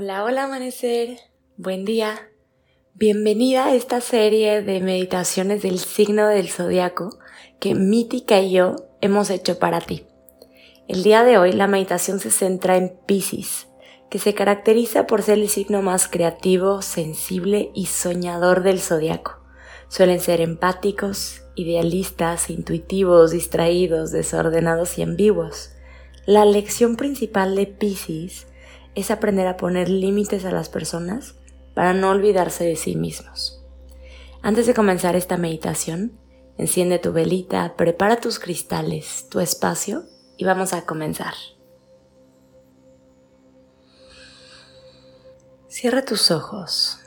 Hola, hola amanecer, buen día. Bienvenida a esta serie de meditaciones del signo del zodiaco que Mítica y yo hemos hecho para ti. El día de hoy la meditación se centra en Piscis, que se caracteriza por ser el signo más creativo, sensible y soñador del zodiaco. Suelen ser empáticos, idealistas, intuitivos, distraídos, desordenados y ambiguos. La lección principal de Piscis es aprender a poner límites a las personas para no olvidarse de sí mismos. Antes de comenzar esta meditación, enciende tu velita, prepara tus cristales, tu espacio y vamos a comenzar. Cierra tus ojos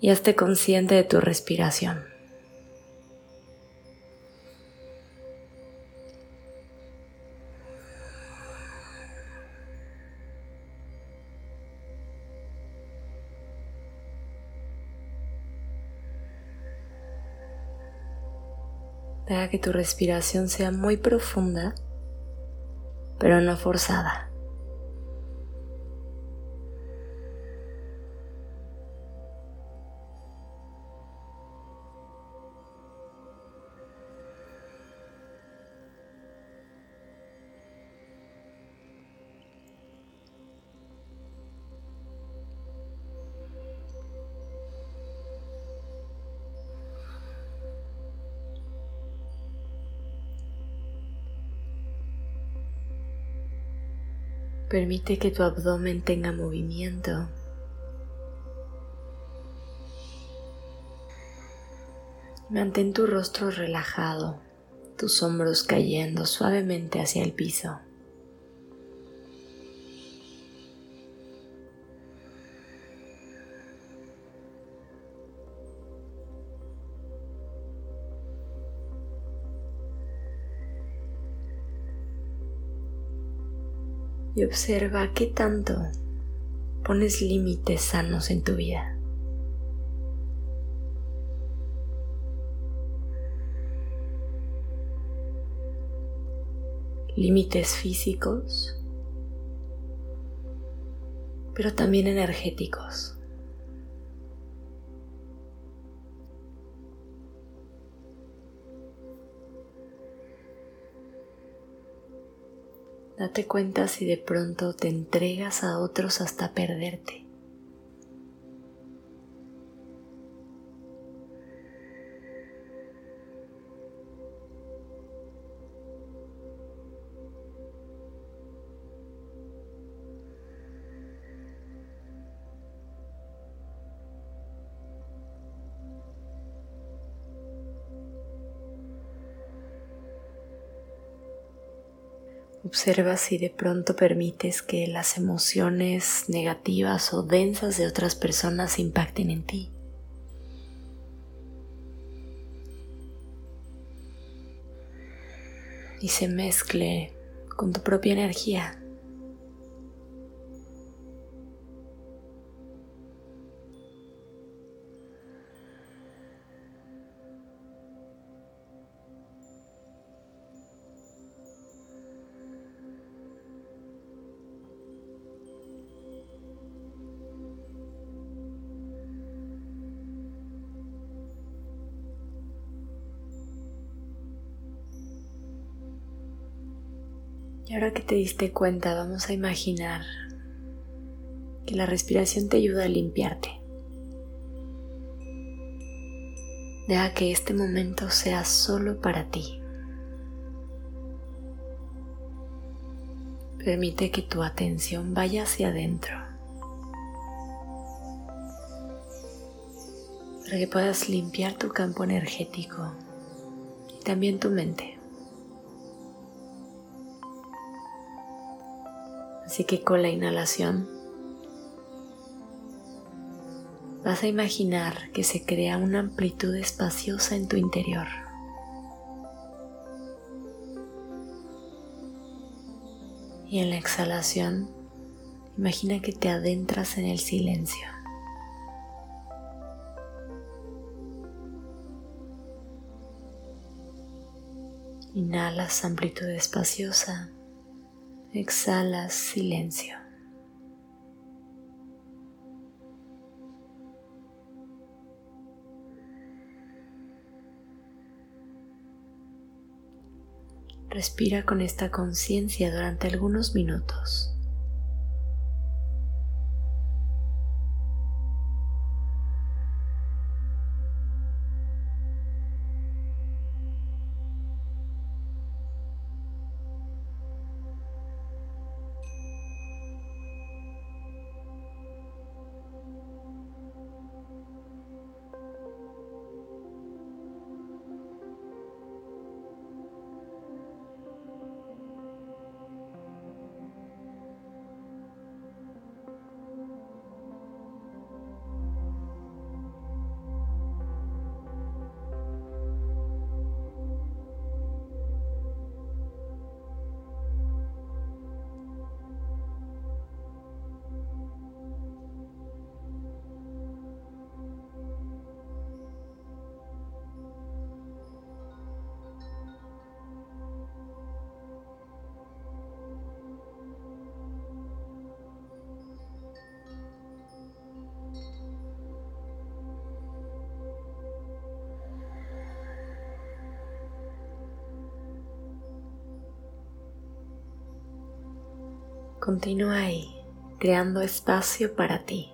y hazte consciente de tu respiración. Deja que tu respiración sea muy profunda, pero no forzada. Permite que tu abdomen tenga movimiento. Mantén tu rostro relajado, tus hombros cayendo suavemente hacia el piso. Y observa qué tanto pones límites sanos en tu vida. Límites físicos, pero también energéticos. Date cuenta si de pronto te entregas a otros hasta perderte. Observa si de pronto permites que las emociones negativas o densas de otras personas impacten en ti. Y se mezcle con tu propia energía. Y ahora que te diste cuenta, vamos a imaginar que la respiración te ayuda a limpiarte. Deja que este momento sea solo para ti. Permite que tu atención vaya hacia adentro, para que puedas limpiar tu campo energético y también tu mente. Así que con la inhalación vas a imaginar que se crea una amplitud espaciosa en tu interior. Y en la exhalación, imagina que te adentras en el silencio. Inhalas amplitud espaciosa. Exhalas silencio. Respira con esta conciencia durante algunos minutos. Continúa ahí, creando espacio para ti.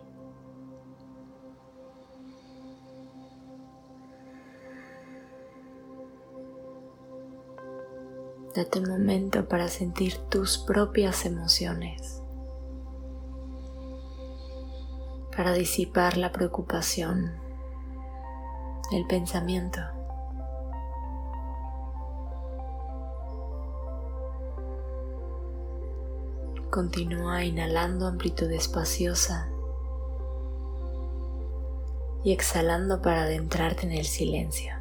Date un momento para sentir tus propias emociones, para disipar la preocupación, el pensamiento. Continúa inhalando amplitud espaciosa y exhalando para adentrarte en el silencio.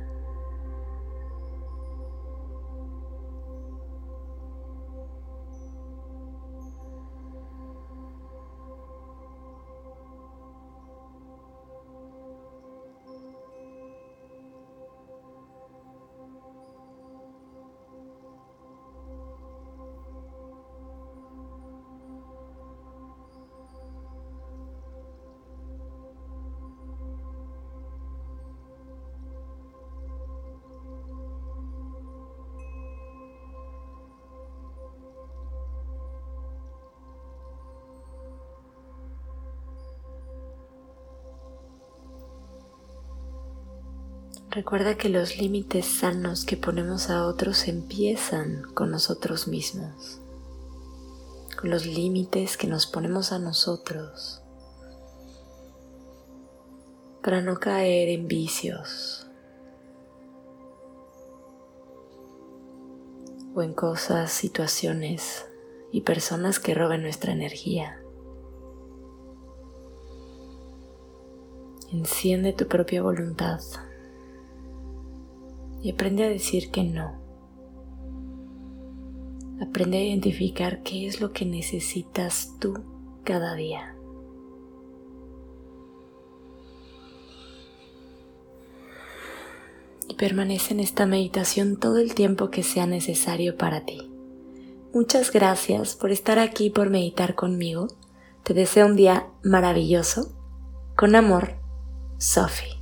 Recuerda que los límites sanos que ponemos a otros empiezan con nosotros mismos, con los límites que nos ponemos a nosotros, para no caer en vicios o en cosas, situaciones y personas que roben nuestra energía. Enciende tu propia voluntad. Y aprende a decir que no. Aprende a identificar qué es lo que necesitas tú cada día. Y permanece en esta meditación todo el tiempo que sea necesario para ti. Muchas gracias por estar aquí, por meditar conmigo. Te deseo un día maravilloso. Con amor, Sofi.